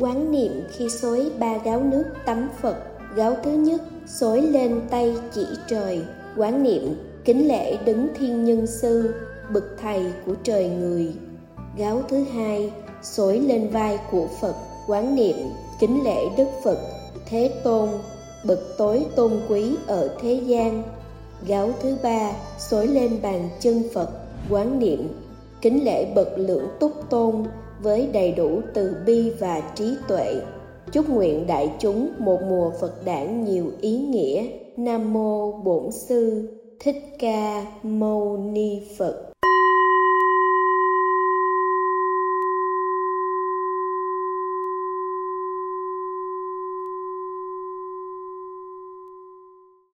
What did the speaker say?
Quán niệm khi xối 3 gáo nước tắm Phật. Gáo thứ nhất xối lên tay chỉ trời. Quán niệm kính lễ Đấng Thiên Nhân Sư, bậc thầy của trời người. Gáo thứ hai xối lên vai của Phật. Quán niệm kính lễ Đức Phật Thế Tôn, bậc tối tôn quý ở thế gian. Gáo thứ ba xối lên bàn chân Phật. Quán niệm kính lễ bậc Lưỡng Túc Tôn với đầy đủ từ bi và trí tuệ. Chúc nguyện đại chúng một mùa Phật đản nhiều ý nghĩa. Nam mô Bổn Sư Thích Ca Mâu Ni Phật.